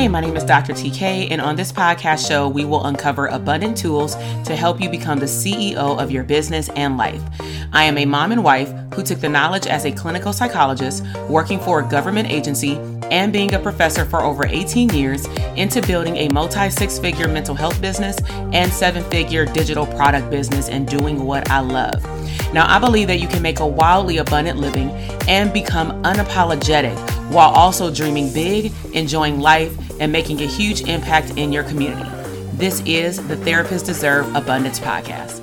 Hey, my name is Dr. TK, and on this podcast show, we will uncover abundant tools to help you become the CEO of your business and life. I am a mom and wife who took the knowledge as a clinical psychologist, working for a government agency, and being a professor for over 18 years into building a multi-six-figure mental health business and seven-figure digital product business and doing what I love. Now, I believe that you can make a wildly abundant living and become unapologetic while also dreaming big, enjoying life, and making a huge impact in your community. This is the Therapists Deserve Abundance podcast.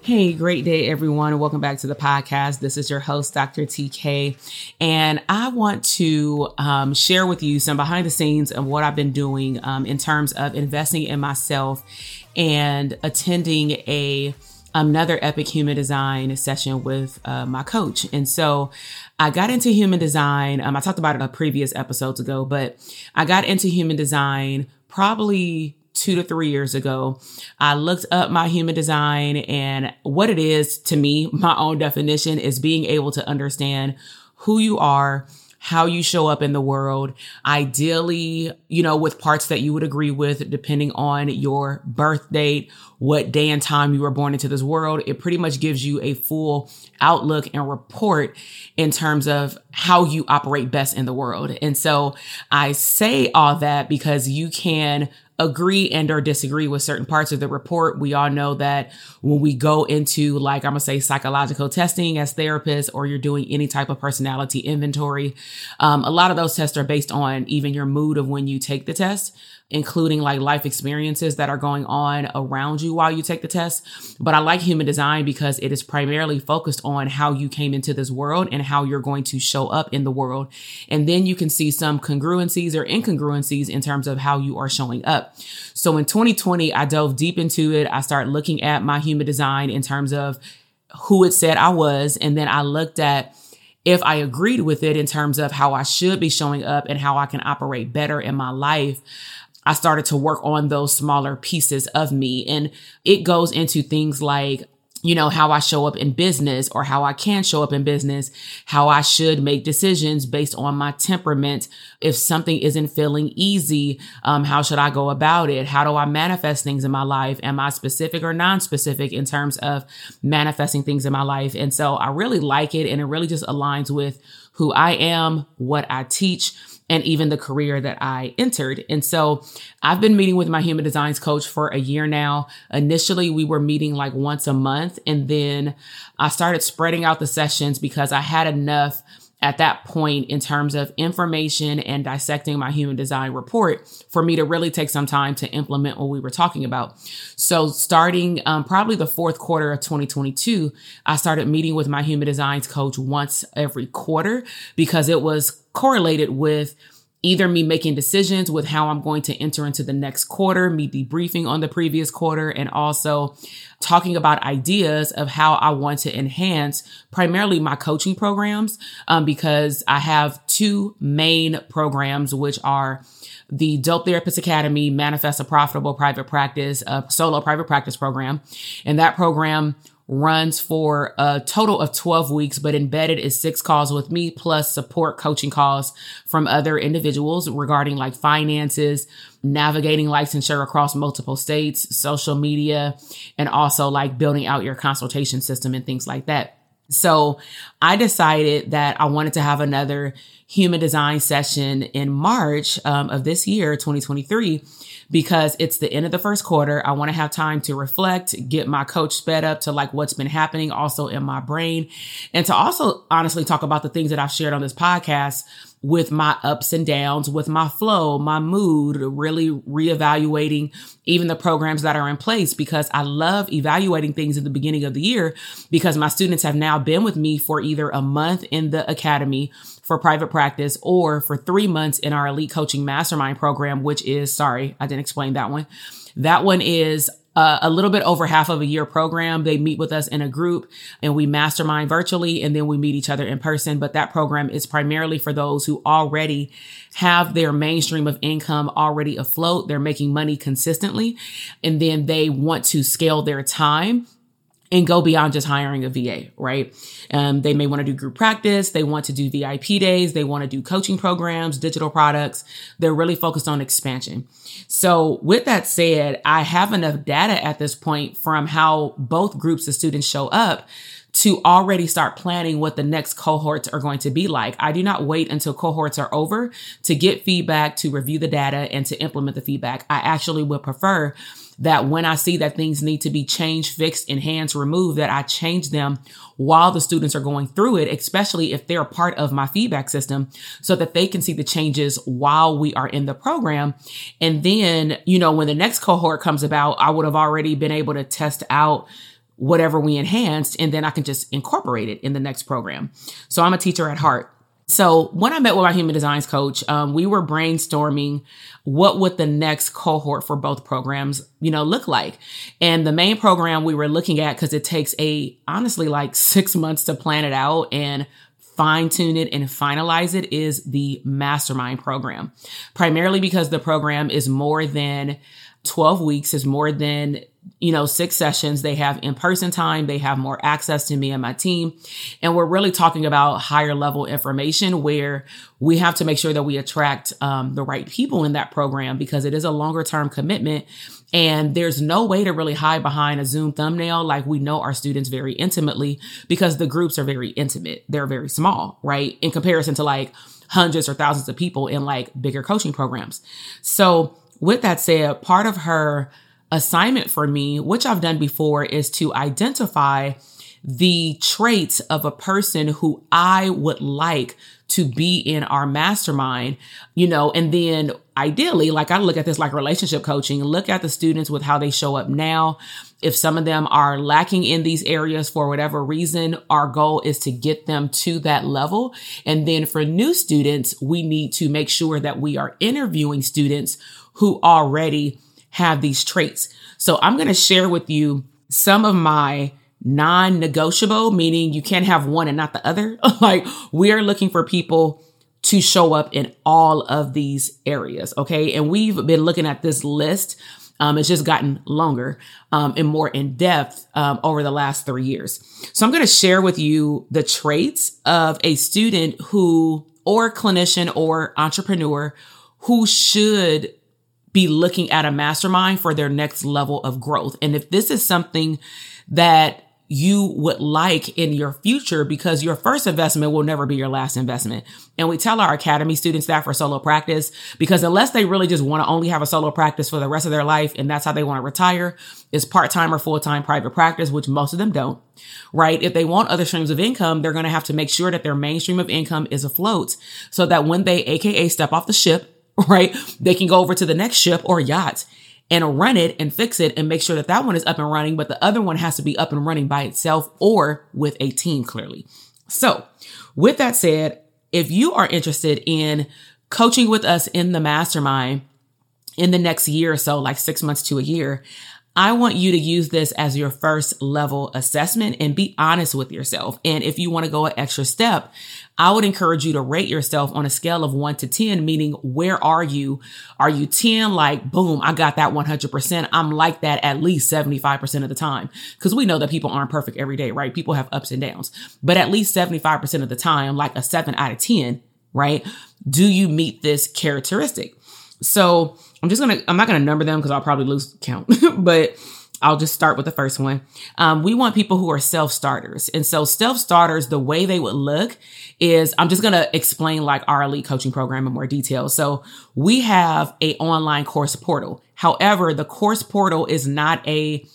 Hey, great day, everyone. Welcome back to the podcast. This is your host, Dr. TK, and I want to share with you some behind the scenes of what I've been doing in terms of investing in myself and attending another epic human design session with my coach. And so I got into human design. I talked about it a previous episode ago, but I got into human design probably 2 to 3 years ago. I looked up my human design, and what it is to me, my own definition, is being able to understand who you are, how you show up in the world, ideally, you know, with parts that you would agree with, depending on your birth date, what day and time you were born into this world. It pretty much gives you a full outlook and report in terms of how you operate best in the world. And so I say all that because you can agree and or disagree with certain parts of the report. We all know that when we go into, like, I'm going to say psychological testing as therapists, or you're doing any type of personality inventory, a lot of those tests are based on even your mood of when you take the test, including like life experiences that are going on around you while you take the test. But I like human design because it is primarily focused on how you came into this world and how you're going to show up in the world. And then you can see some congruencies or incongruencies in terms of how you are showing up. So in 2020, I dove deep into it. I started looking at my human design in terms of who it said I was. And then I looked at if I agreed with it in terms of how I should be showing up and how I can operate better in my life. I started to work on those smaller pieces of me. And it goes into things like, you know, how I show up in business, or how I can show up in business, how I should make decisions based on my temperament. If something isn't feeling easy, how should I go about it? How do I manifest things in my life? Am I specific or non-specific in terms of manifesting things in my life? And so I really like it, and it really just aligns with who I am, what I teach, and even the career that I entered. And so I've been meeting with my human designs coach for a year now. Initially, we were meeting like once a month, and then I started spreading out the sessions because I had enough at that point in terms of information and dissecting my human design report for me to really take some time to implement what we were talking about. So starting probably the fourth quarter of 2022, I started meeting with my human designs coach once every quarter because it was correlated with either me making decisions with how I'm going to enter into the next quarter, me debriefing on the previous quarter, and also talking about ideas of how I want to enhance primarily my coaching programs, because I have two main programs, which are the Dope Therapist Academy, Manifest a Profitable Private Practice, a solo private practice program. And that program runs for a total of 12 weeks, but embedded is 6 calls with me plus support coaching calls from other individuals regarding like finances, navigating licensure across multiple states, social media, and also like building out your consultation system and things like that. So I decided that I wanted to have another human design session in March of this year, 2023, because it's the end of the first quarter. I want to have time to reflect, get my coach sped up to like what's been happening also in my brain, and to also honestly talk about the things that I've shared on this podcast with my ups and downs, with my flow, my mood, really reevaluating even the programs that are in place, because I love evaluating things at the beginning of the year because my students have now been with me for either a month in the academy for private practice or for 3 months in our elite coaching mastermind program, which is, sorry, I didn't explain that one. That one is a little bit over half of a year program. They meet with us in a group and we mastermind virtually, and then we meet each other in person. But that program is primarily for those who already have their mainstream of income already afloat. They're making money consistently, and then they want to scale their time and go beyond just hiring a VA, right? They may want to do group practice. They want to do VIP days. They want to do coaching programs, digital products. They're really focused on expansion. So with that said, I have enough data at this point from how both groups of students show up to already start planning what the next cohorts are going to be like. I do not wait until cohorts are over to get feedback, to review the data, and to implement the feedback. I actually would prefer that when I see that things need to be changed, fixed, enhanced, removed, that I change them while the students are going through it, especially if they're a part of my feedback system, so that they can see the changes while we are in the program. And then, you know, when the next cohort comes about, I would have already been able to test out whatever we enhanced, and then I can just incorporate it in the next program. So I'm a teacher at heart. So when I met with my human designs coach, we were brainstorming what would the next cohort for both programs, you know, look like. And the main program we were looking at, because it takes honestly like 6 months to plan it out and fine tune it and finalize it, is the mastermind program. Primarily because the program is more than 12 weeks, is more than 6 sessions. They have in-person time. They have more access to me and my team. And we're really talking about higher level information where we have to make sure that we attract the right people in that program, because it is a longer term commitment. And there's no way to really hide behind a Zoom thumbnail. Like, we know our students very intimately because the groups are very intimate. They're very small, right? In comparison to like hundreds or thousands of people in like bigger coaching programs. So with that said, part of her assignment for me, which I've done before, is to identify the traits of a person who I would like to be in our mastermind, you know, and then ideally, like, I look at this like relationship coaching, look at the students with how they show up now. If some of them are lacking in these areas for whatever reason, our goal is to get them to that level. And then for new students, we need to make sure that we are interviewing students who already have these traits. So I'm going to share with you some of my non-negotiable, meaning you can't have one and not the other. Like, we are looking for people to show up in all of these areas. Okay. And we've been looking at this list. It's just gotten longer and more in depth over the last 3 years. So I'm going to share with you the traits of a student who, or clinician or entrepreneur, who should be looking at a mastermind for their next level of growth. And if this is something that you would like in your future, because your first investment will never be your last investment. And we tell our academy students that for solo practice, because unless they really just want to only have a solo practice for the rest of their life, and that's how they want to retire, is part-time or full-time private practice, which most of them don't, right? If they want other streams of income, they're going to have to make sure that their mainstream of income is afloat, so that when they, AKA step off the ship, right, they can go over to the next ship or yacht and run it and fix it and make sure that that one is up and running, but the other one has to be up and running by itself or with a team, clearly. So with that said, if you are interested in coaching with us in the mastermind in the next year or so, like 6 months to a year, I want you to use this as your first level assessment and be honest with yourself. And if you want to go an extra step, I would encourage you to rate yourself on a scale of 1 to 10, meaning where are you? Are you 10? Like, boom, I got that 100%. I'm like that at least 75% of the time, because we know that people aren't perfect every day, right? People have ups and downs, but at least 75% of the time, like a 7 out of 10, right? Do you meet this characteristic? So I'm not going to number them because I'll probably lose count, but I'll just start with the first one. We want people who are self-starters. And so self-starters, the way they would look is, I'm just going to explain like our elite coaching program in more detail. So we have an online course portal. However, the course portal is not a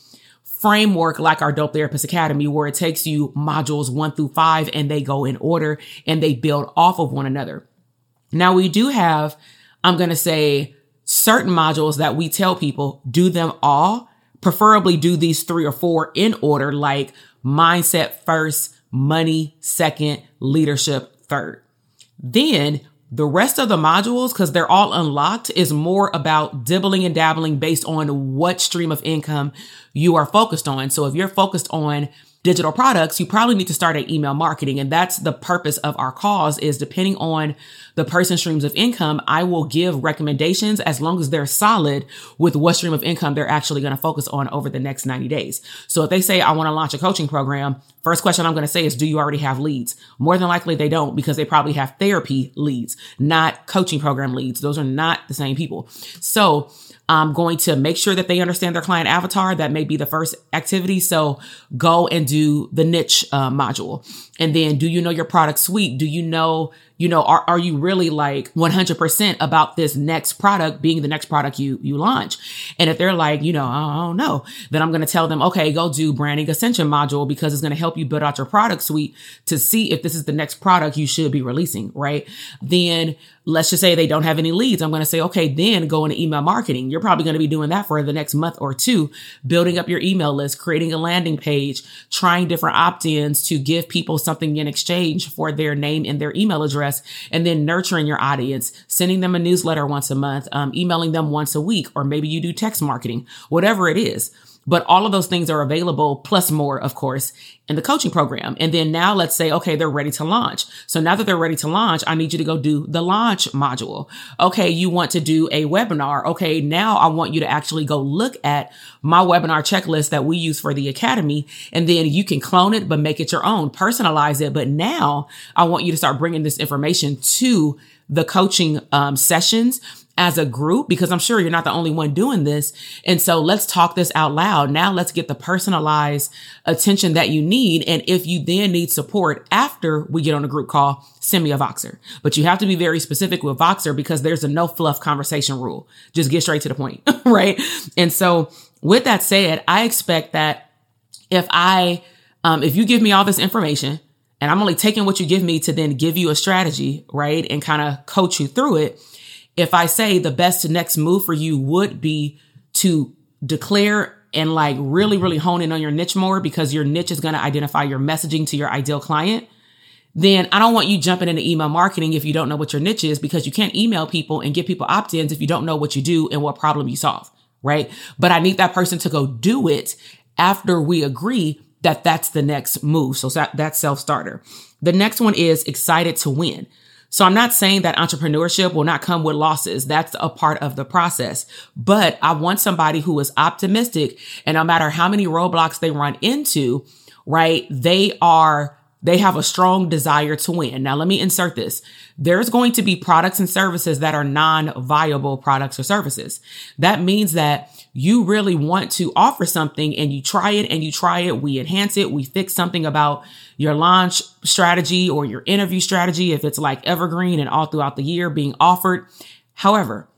framework like our Dope Therapist Academy, where it takes you modules 1 through 5 and they go in order and they build off of one another. Now we do have, I'm going to say, certain modules that we tell people, do them all, preferably do these 3 or 4 in order, like mindset first, money second, leadership third. Then the rest of the modules, because they're all unlocked, is more about dibbling and dabbling based on what stream of income you are focused on. So if you're focused on digital products, you probably need to start at email marketing. And that's the purpose of our cause is depending on the person's streams of income, I will give recommendations as long as they're solid with what stream of income they're actually going to focus on over the next 90 days. So if they say, I want to launch a coaching program, first question I'm going to say is, do you already have leads? More than likely they don't, because they probably have therapy leads, not coaching program leads. Those are not the same people. So I'm going to make sure that they understand their client avatar. That may be the first activity. So go and do the niche module. And then, do you know your product suite? Do you know, are you really like 100% about this next product being the next product you launch? And if they're like, you know, I don't know, then I'm going to tell them, okay, go do branding ascension module, because it's going to help you build out your product suite to see if this is the next product you should be releasing, right? Then let's just say they don't have any leads. I'm going to say, okay, then go into email marketing. You're probably going to be doing that for the next month or two, building up your email list, creating a landing page, trying different opt-ins to give people something in exchange for their name and their email address, and then nurturing your audience, sending them a newsletter once a month, emailing them once a week, or maybe you do text marketing, whatever it is. But all of those things are available, plus more, of course, in the coaching program. And then now let's say, okay, they're ready to launch. So now that they're ready to launch, I need you to go do the launch module. Okay, you want to do a webinar. Okay, now I want you to actually go look at my webinar checklist that we use for the academy. And then you can clone it, but make it your own, personalize it. But now I want you to start bringing this information to the coaching sessions as a group, because I'm sure you're not the only one doing this. And so let's talk this out loud. Now let's get the personalized attention that you need. And if you then need support after we get on a group call, send me a Voxer. But you have to be very specific with Voxer, because there's a no fluff conversation rule. Just get straight to the point, right? And so with that said, I expect that if you give me all this information and I'm only taking what you give me to then give you a strategy, right? And kind of coach you through it. If I say the best next move for you would be to declare and like really, really hone in on your niche more, because your niche is going to identify your messaging to your ideal client, then I don't want you jumping into email marketing if you don't know what your niche is, because you can't email people and get people opt-ins if you don't know what you do and what problem you solve, right? But I need that person to go do it after we agree that that's the next move. So that's self-starter. The next one is excited to win. So I'm not saying that entrepreneurship will not come with losses. That's a part of the process. But I want somebody who is optimistic, and no matter how many roadblocks they run into, right, they have a strong desire to win. Now, let me insert this. There's going to be products and services that are non-viable products or services. That means that you really want to offer something and you try it. We enhance it. We fix something about your launch strategy or your interview strategy, if it's like evergreen and all throughout the year being offered. However,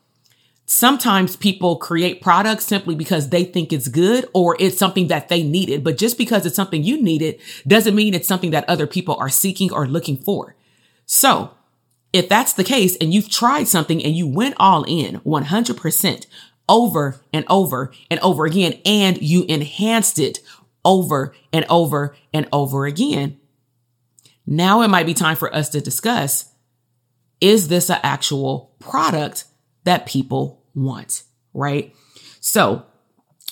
sometimes people create products simply because they think it's good or it's something that they needed. But just because it's something you needed doesn't mean it's something that other people are seeking or looking for. So if that's the case and you've tried something and you went all in 100% over and over and over again, and you enhanced it over and over and over again, now it might be time for us to discuss, is this an actual product that people want, right? So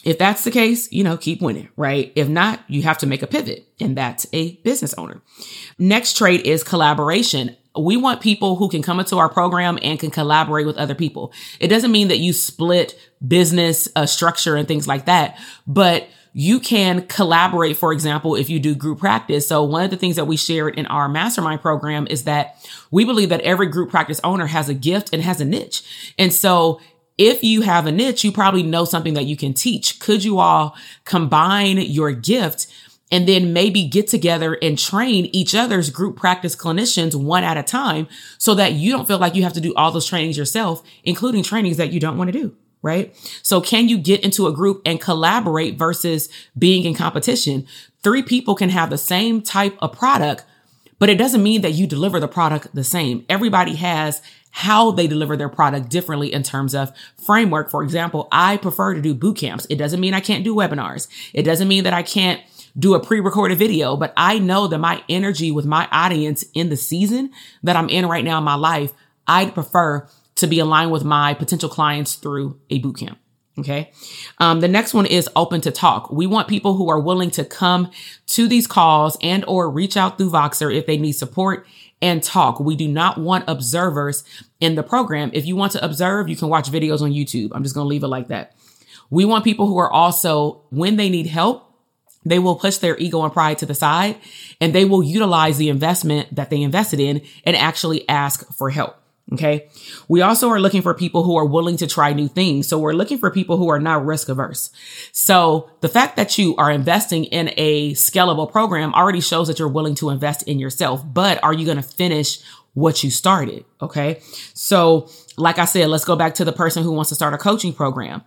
if that's the case, you know, keep winning, right? If not, you have to make a pivot, and that's a business owner. Next trait is collaboration. We want people who can come into our program and can collaborate with other people. It doesn't mean that you split business structure and things like that, but you can collaborate, for example, if you do group practice. So one of the things that we shared in our mastermind program is that we believe that every group practice owner has a gift and has a niche. And so if you have a niche, you probably know something that you can teach. Could you all combine your gift and then maybe get together and train each other's group practice clinicians one at a time, so that you don't feel like you have to do all those trainings yourself, including trainings that you don't want to do, right? So can you get into a group and collaborate versus being in competition? 3 people can have the same type of product, but it doesn't mean that you deliver the product the same. Everybody has how they deliver their product differently in terms of framework. For example, I prefer to do boot camps. It doesn't mean I can't do webinars. It doesn't mean that I can't do a pre-recorded video, but I know that my energy with my audience in the season that I'm in right now in my life, I'd prefer to be aligned with my potential clients through a bootcamp, Okay. The next one is open to talk. We want people who are willing to come to these calls and or reach out through Voxer if they need support and talk. We do not want observers in the program. If you want to observe, you can watch videos on YouTube. I'm just going to leave it like that. We want people who are also, when they need help, they will push their ego and pride to the side and they will utilize the investment that they invested in and actually ask for help. Okay. We also are looking for people who are willing to try new things. So we're looking for people who are not risk averse. So the fact that you are investing in a scalable program already shows that you're willing to invest in yourself, but are you going to finish what you started? Okay. So like I said, let's go back to the person who wants to start a coaching program.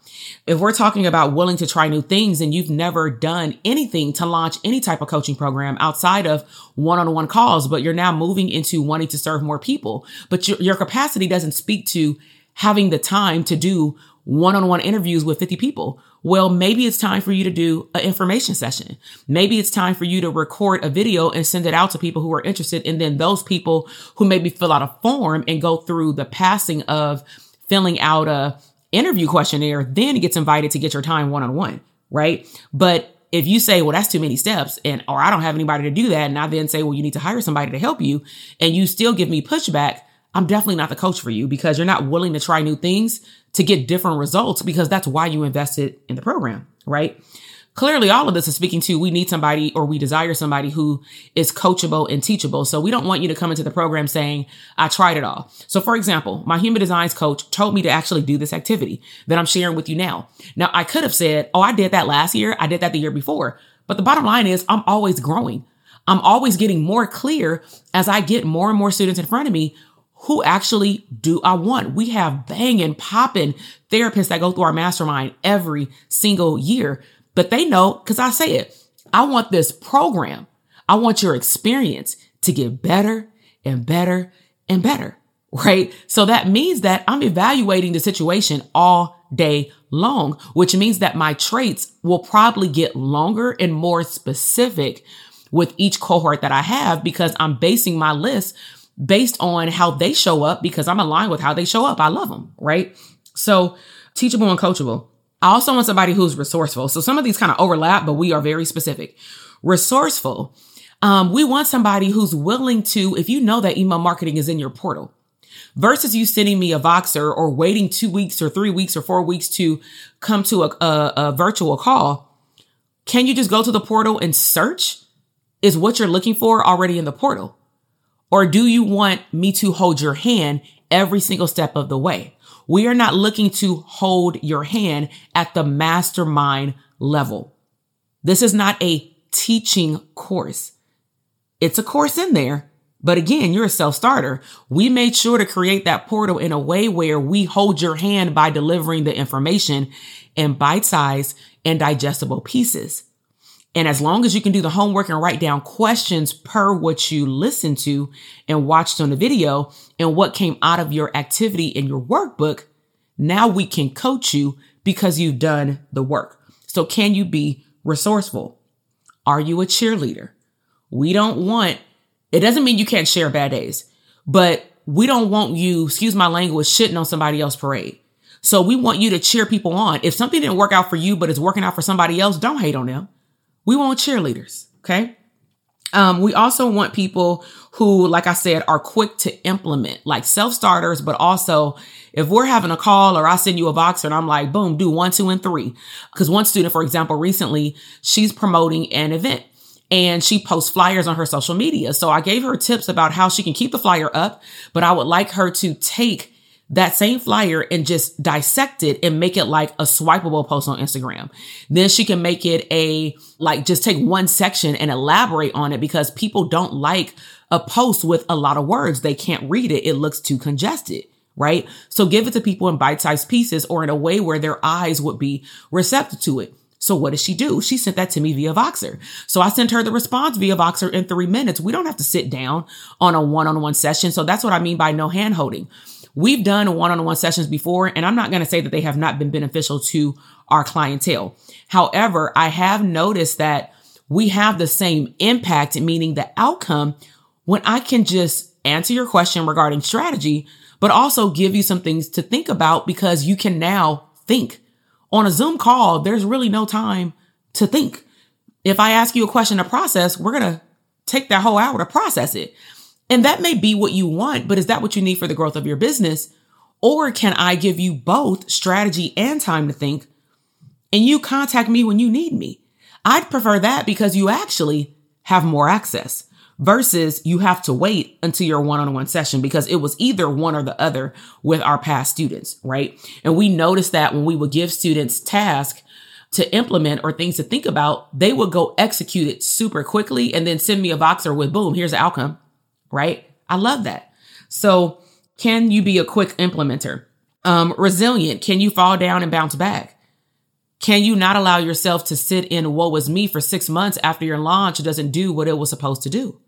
If we're talking about willing to try new things and you've never done anything to launch any type of coaching program outside of one-on-one calls, but you're now moving into wanting to serve more people, but your capacity doesn't speak to having the time to do one-on-one interviews with 50 people. Well, maybe it's time for you to do an information session. Maybe it's time for you to record a video and send it out to people who are interested. And then those people who maybe fill out a form and go through the passing of filling out a interview questionnaire, then gets invited to get your time one-on-one, right? But if you say, well, that's too many steps and, or I don't have anybody to do that. And I then say, well, you need to hire somebody to help you. And you still give me pushback. I'm definitely not the coach for you because you're not willing to try new things to get different results because that's why you invested in the program, right? Clearly, all of this is speaking to we need somebody or we desire somebody who is coachable and teachable. So we don't want you to come into the program saying, I tried it all. So for example, my human designs coach told me to actually do this activity that I'm sharing with you now. Now, I could have said, oh, I did that last year. I did that the year before. But the bottom line is I'm always growing. I'm always getting more clear as I get more and more students in front of me. Who actually do I want? We have banging, popping therapists that go through our mastermind every single year, but they know, because I say it, I want this program. I want your experience to get better and better and better, right? So that means that I'm evaluating the situation all day long, which means that my traits will probably get longer and more specific with each cohort that I have because I'm basing my list based on how they show up because I'm aligned with how they show up. I love them, right? So teachable and coachable. I also want somebody who's resourceful. So some of these kind of overlap, but we are very specific. Resourceful. We want somebody who's willing to, if you know that email marketing is in your portal versus you sending me a Voxer or waiting 2 weeks or 3 weeks or 4 weeks to come to a virtual call. Can you just go to the portal and search? Is what you're looking for already in the portal? Or do you want me to hold your hand every single step of the way? We are not looking to hold your hand at the mastermind level. This is not a teaching course. It's a course in there, but again, you're a self-starter. We made sure to create that portal in a way where we hold your hand by delivering the information in bite-sized and digestible pieces. And as long as you can do the homework and write down questions per what you listened to and watched on the video and what came out of your activity in your workbook, now we can coach you because you've done the work. So can you be resourceful? Are you a cheerleader? We don't want, it doesn't mean you can't share bad days, but we don't want you, excuse my language, shitting on somebody else's parade. So we want you to cheer people on. If something didn't work out for you, but it's working out for somebody else, don't hate on them. We want cheerleaders, okay? We also want people who, like I said, are quick to implement, like self-starters, but also if we're having a call or I send you a Voxer and I'm like, boom, do 1, 2, and 3. Because one student, for example, recently, she's promoting an event and she posts flyers on her social media. So I gave her tips about how she can keep the flyer up, but I would like her to take that same flyer and just dissect it and make it like a swipeable post on Instagram. Then she can make it a, like just take one section and elaborate on it because people don't like a post with a lot of words. They can't read it. It looks too congested, right? So give it to people in bite-sized pieces or in a way where their eyes would be receptive to it. So what does she do? She sent that to me via Voxer. So I sent her the response via Voxer in 3 minutes. We don't have to sit down on a one-on-one session. So that's what I mean by no hand-holding. We've done one-on-one sessions before, and I'm not going to say that they have not been beneficial to our clientele. However, I have noticed that we have the same impact, meaning the outcome, when I can just answer your question regarding strategy, but also give you some things to think about because you can now think On a Zoom call, there's really no time to think. If I ask you a question to process, we're going to take that whole hour to process it. And that may be what you want, but is that what you need for the growth of your business? Or can I give you both strategy and time to think, and you contact me when you need me? I'd prefer that because you actually have more access versus you have to wait until your one-on-one session, because it was either one or the other with our past students, right? And we noticed that when we would give students tasks to implement or things to think about, they would go execute it super quickly and then send me a Voxer with, boom, here's the outcome, right? I love that. So can you be a quick implementer? Resilient, can you fall down and bounce back? Can you not allow yourself to sit in woe is me for 6 months after your launch doesn't do what it was supposed to do?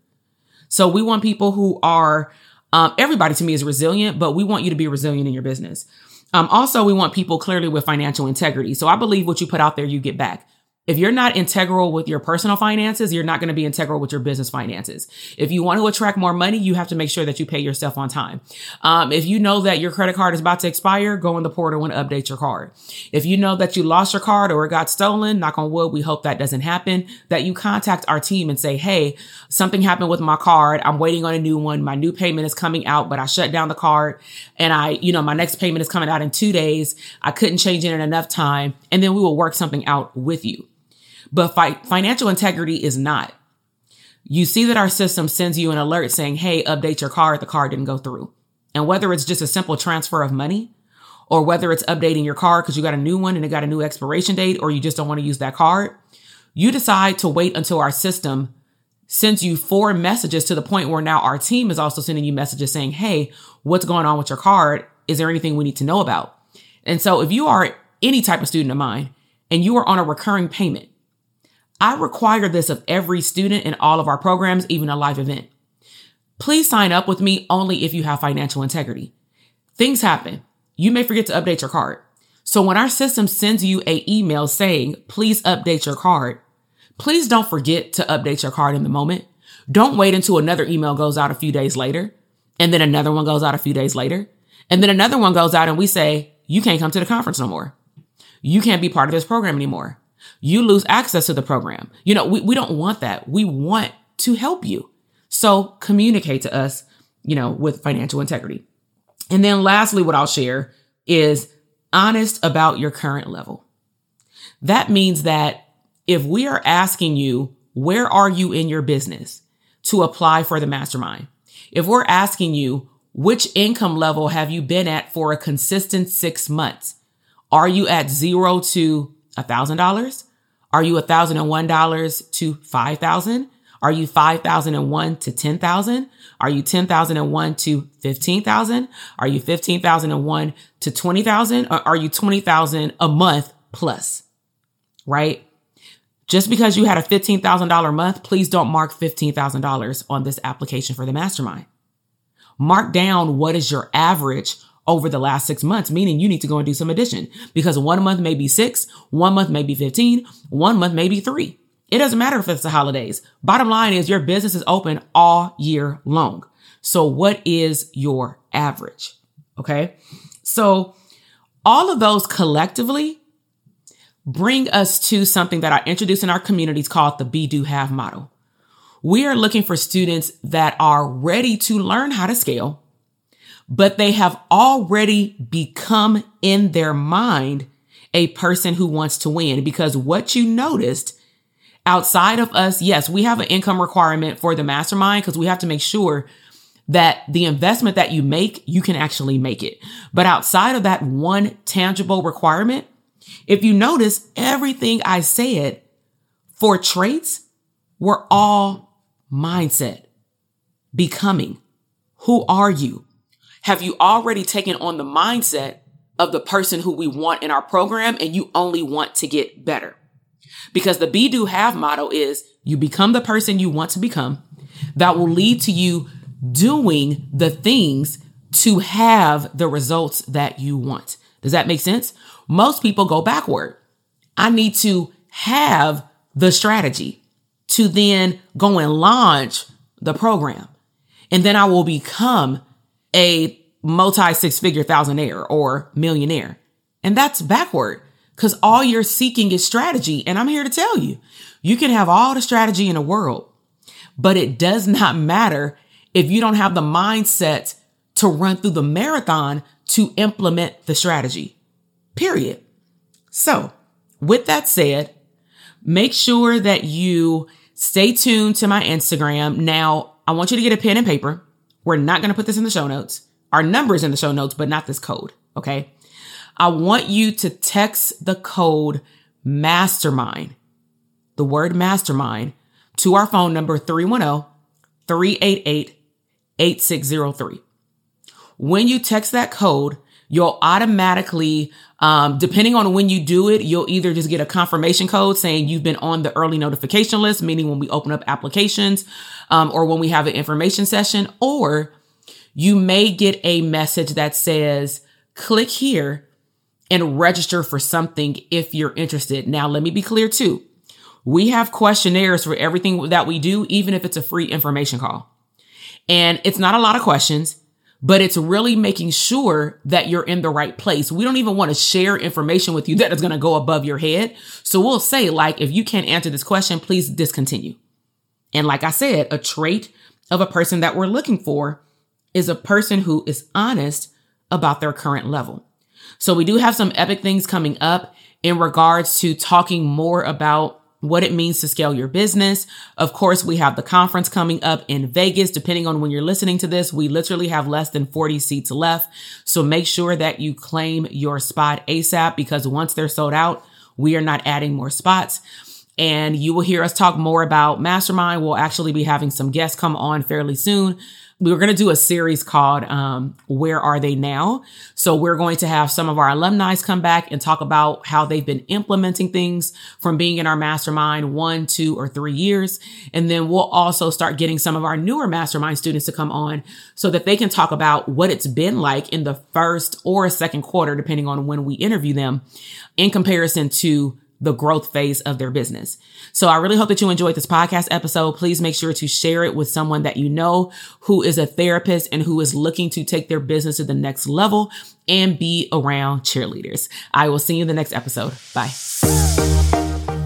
So we want people who are, everybody to me is resilient, but we want you to be resilient in your business. Also, we want people clearly with financial integrity. So I believe what you put out there, you get back. If you're not integral with your personal finances, you're not going to be integral with your business finances. If you want to attract more money, you have to make sure that you pay yourself on time. If you know that your credit card is about to expire, go in the portal and update your card. If you know that you lost your card or it got stolen, knock on wood, we hope that doesn't happen, that you contact our team and say, hey, something happened with my card. I'm waiting on a new one. My new payment is coming out, but I shut down the card and my next payment is coming out in 2 days. I couldn't change it in enough time. And then we will work something out with you. But financial integrity is not. You see that our system sends you an alert saying, hey, update your card. The card didn't go through. And whether it's just a simple transfer of money or whether it's updating your card because you got a new one and it got a new expiration date, or you just don't want to use that card, you decide to wait until our system sends you 4 messages, to the point where now our team is also sending you messages saying, hey, what's going on with your card? Is there anything we need to know about? And so if you are any type of student of mine and you are on a recurring payment, I require this of every student in all of our programs, even a live event. Please sign up with me only if you have financial integrity. Things happen. You may forget to update your card. So when our system sends you an email saying, please update your card, please don't forget to update your card in the moment. Don't wait until another email goes out a few days later, and then another one goes out a few days later, and then another one goes out and we say, you can't come to the conference no more. You can't be part of this program anymore. You lose access to the program. We don't want that. We want to help you. So communicate to us, with financial integrity. And then lastly, what I'll share is honest about your current level. That means that if we are asking you, where are you in your business to apply for the mastermind? If we're asking you, which income level have you been at for a consistent 6 months? Are you at 0 to $1,000? Are you $1,001 to $5,000? Are you $5,001 to $10,000? Are you $10,001 to $15,000? Are you $15,001 to $20,000? Or are you $20,000 a month plus? Right? Just because you had a $15,000 month, please don't mark $15,000 on this application for the mastermind. Mark down what is your average over the last 6 months, meaning you need to go and do some addition, because 1 month may be 6, 1 month may be 15, 1 month may be 3. It doesn't matter if it's the holidays. Bottom line is your business is open all year long. So what is your average? Okay. So all of those collectively bring us to something that I introduced in our communities called the Be, Do, Have model. We are looking for students that are ready to learn how to scale, but they have already become in their mind a person who wants to win. Because what you noticed outside of us, yes, we have an income requirement for the mastermind because we have to make sure that the investment that you make, you can actually make it. But outside of that one tangible requirement, if you notice, everything I said for traits were all mindset, becoming. Who are you? Have you already taken on the mindset of the person who we want in our program, and you only want to get better? Because the Be, Do, Have model is you become the person you want to become. That will lead to you doing the things to have the results that you want. Does that make sense? Most people go backward. I need to have the strategy to then go and launch the program, and then I will become a multi-six-figure thousandaire or millionaire. And that's backward because all you're seeking is strategy. And I'm here to tell you, you can have all the strategy in the world, but it does not matter if you don't have the mindset to run through the marathon to implement the strategy, period. So with that said, make sure that you stay tuned to my Instagram. Now, I want you to get a pen and paper. We're not going to put this in the show notes. Our number is in the show notes, but not this code. Okay. I want you to text the code mastermind, the word mastermind, to our phone number 310-388-8603. When you text that code, you'll automatically, depending on when you do it, you'll either just get a confirmation code saying you've been on the early notification list, meaning when we open up applications, or when we have an information session, or you may get a message that says, click here and register for something if you're interested. Now, let me be clear too. We have questionnaires for everything that we do, even if it's a free information call. And it's not a lot of questions, but it's really making sure that you're in the right place. We don't even want to share information with you that is going to go above your head. So we'll say, like, if you can't answer this question, please discontinue. And like I said, a trait of a person that we're looking for is a person who is honest about their current level. So we do have some epic things coming up in regards to talking more about what it means to scale your business. Of course, we have the conference coming up in Vegas. Depending on when you're listening to this, we literally have less than 40 seats left. So make sure that you claim your spot ASAP, because once they're sold out, we are not adding more spots. And you will hear us talk more about Mastermind. We'll actually be having some guests come on fairly soon. We're going to do a series called Where Are They Now? So we're going to have some of our alumni come back and talk about how they've been implementing things from being in our mastermind 1, 2, or 3 years. And then we'll also start getting some of our newer mastermind students to come on so that they can talk about what it's been like in the first or second quarter, depending on when we interview them, in comparison to the growth phase of their business. So I really hope that you enjoyed this podcast episode. Please make sure to share it with someone that you know who is a therapist and who is looking to take their business to the next level and be around cheerleaders. I will see you in the next episode. Bye.